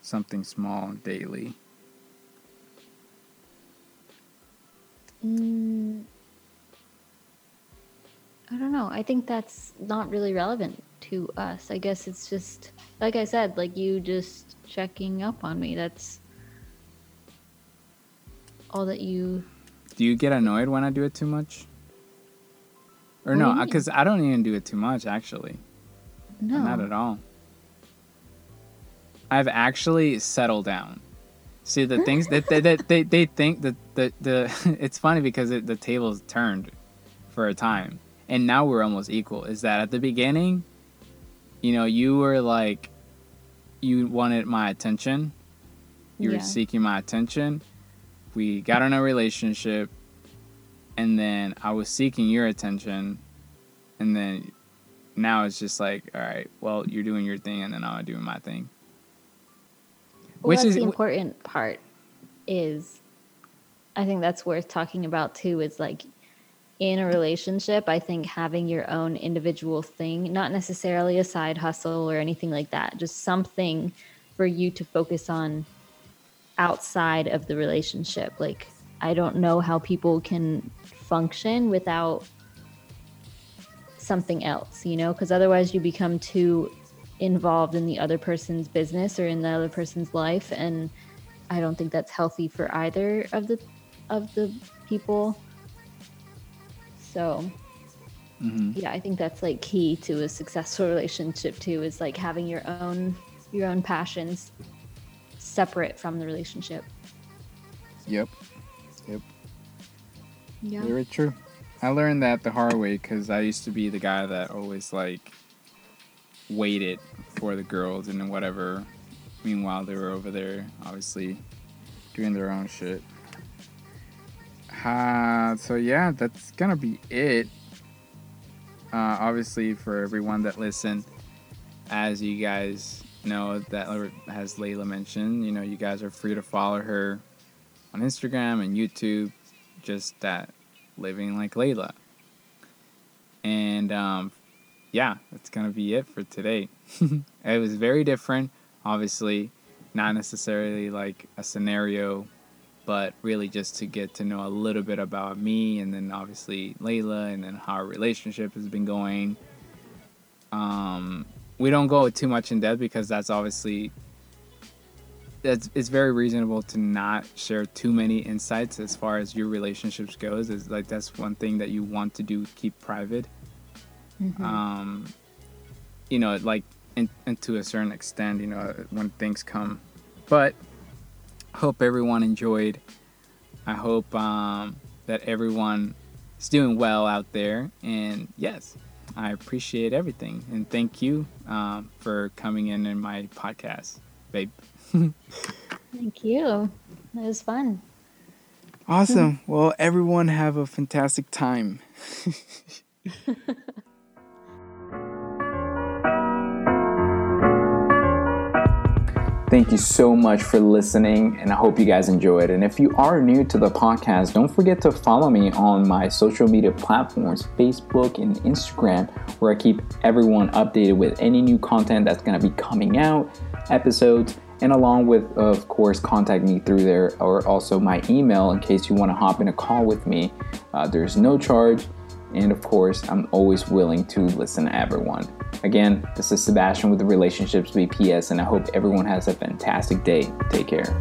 something small daily. Mm, I don't know. I think that's not really relevant to us. I guess it's just, like I said, like you just checking up on me. That's all that you... Do you get annoyed when I do it too much? Or what? No, because I don't even do it too much, actually. No. Not at all. I've actually settled down. See, the things that they, that they, they think that the, the it's funny because it, the tables turned for a time. And now we're almost equal. Is that at the beginning, you know, you were like, you wanted my attention. You yeah. were seeking my attention. We got in a relationship. And then I was seeking your attention. And then now it's just like, all right, well, you're doing your thing and then I'm doing my thing. Well, Which that's is the important wh- part is, I think that's worth talking about too, is like in a relationship, I think having your own individual thing, not necessarily a side hustle or anything like that, just something for you to focus on outside of the relationship. Like, I don't know how people can function without something else, you know, because otherwise you become too involved in the other person's business or in the other person's life. And I don't think that's healthy for either of the of the people. So, mm-hmm. yeah, I think that's like key to a successful relationship too, is like having your own your own passions separate from the relationship. Yep. Yep. Yeah. Very true. I learned that the hard way, because I used to be the guy that always like waited for the girls and whatever. Meanwhile, they were over there, obviously, doing their own shit. Uh, so, yeah, that's going to be it. Uh, obviously, for everyone that listened, as you guys know, that as Layla mentioned, you know, you guys are free to follow her on Instagram and YouTube, just at Living Like Layla. And, um, yeah, that's going to be it for today. It was very different, obviously, not necessarily like a scenario, but really just to get to know a little bit about me, and then obviously Layla, and then how our relationship has been going. Um, we don't go too much in depth because that's obviously, that's, it's very reasonable to not share too many insights as far as your relationships goes. It's like, that's one thing that you want to do, keep private. Mm-hmm. Um, you know, like, in, and to a certain extent, you know, when things come, but hope everyone enjoyed. I hope um, that everyone is doing well out there. And yes, I appreciate everything. And thank you um, for coming in in my podcast, babe. Thank you. That was fun. Awesome. Well, everyone have a fantastic time. Thank you so much for listening, and I hope you guys enjoyed. And if you are new to the podcast, don't forget to follow me on my social media platforms, Facebook and Instagram, where I keep everyone updated with any new content that's going to be coming out, episodes, and along with, of course, contact me through there, or also my email in case you want to hop in a call with me. Uh, there's no charge. And of course, I'm always willing to listen to everyone. Again, this is Sebastian with the Relationships V P S, and I hope everyone has a fantastic day. Take care.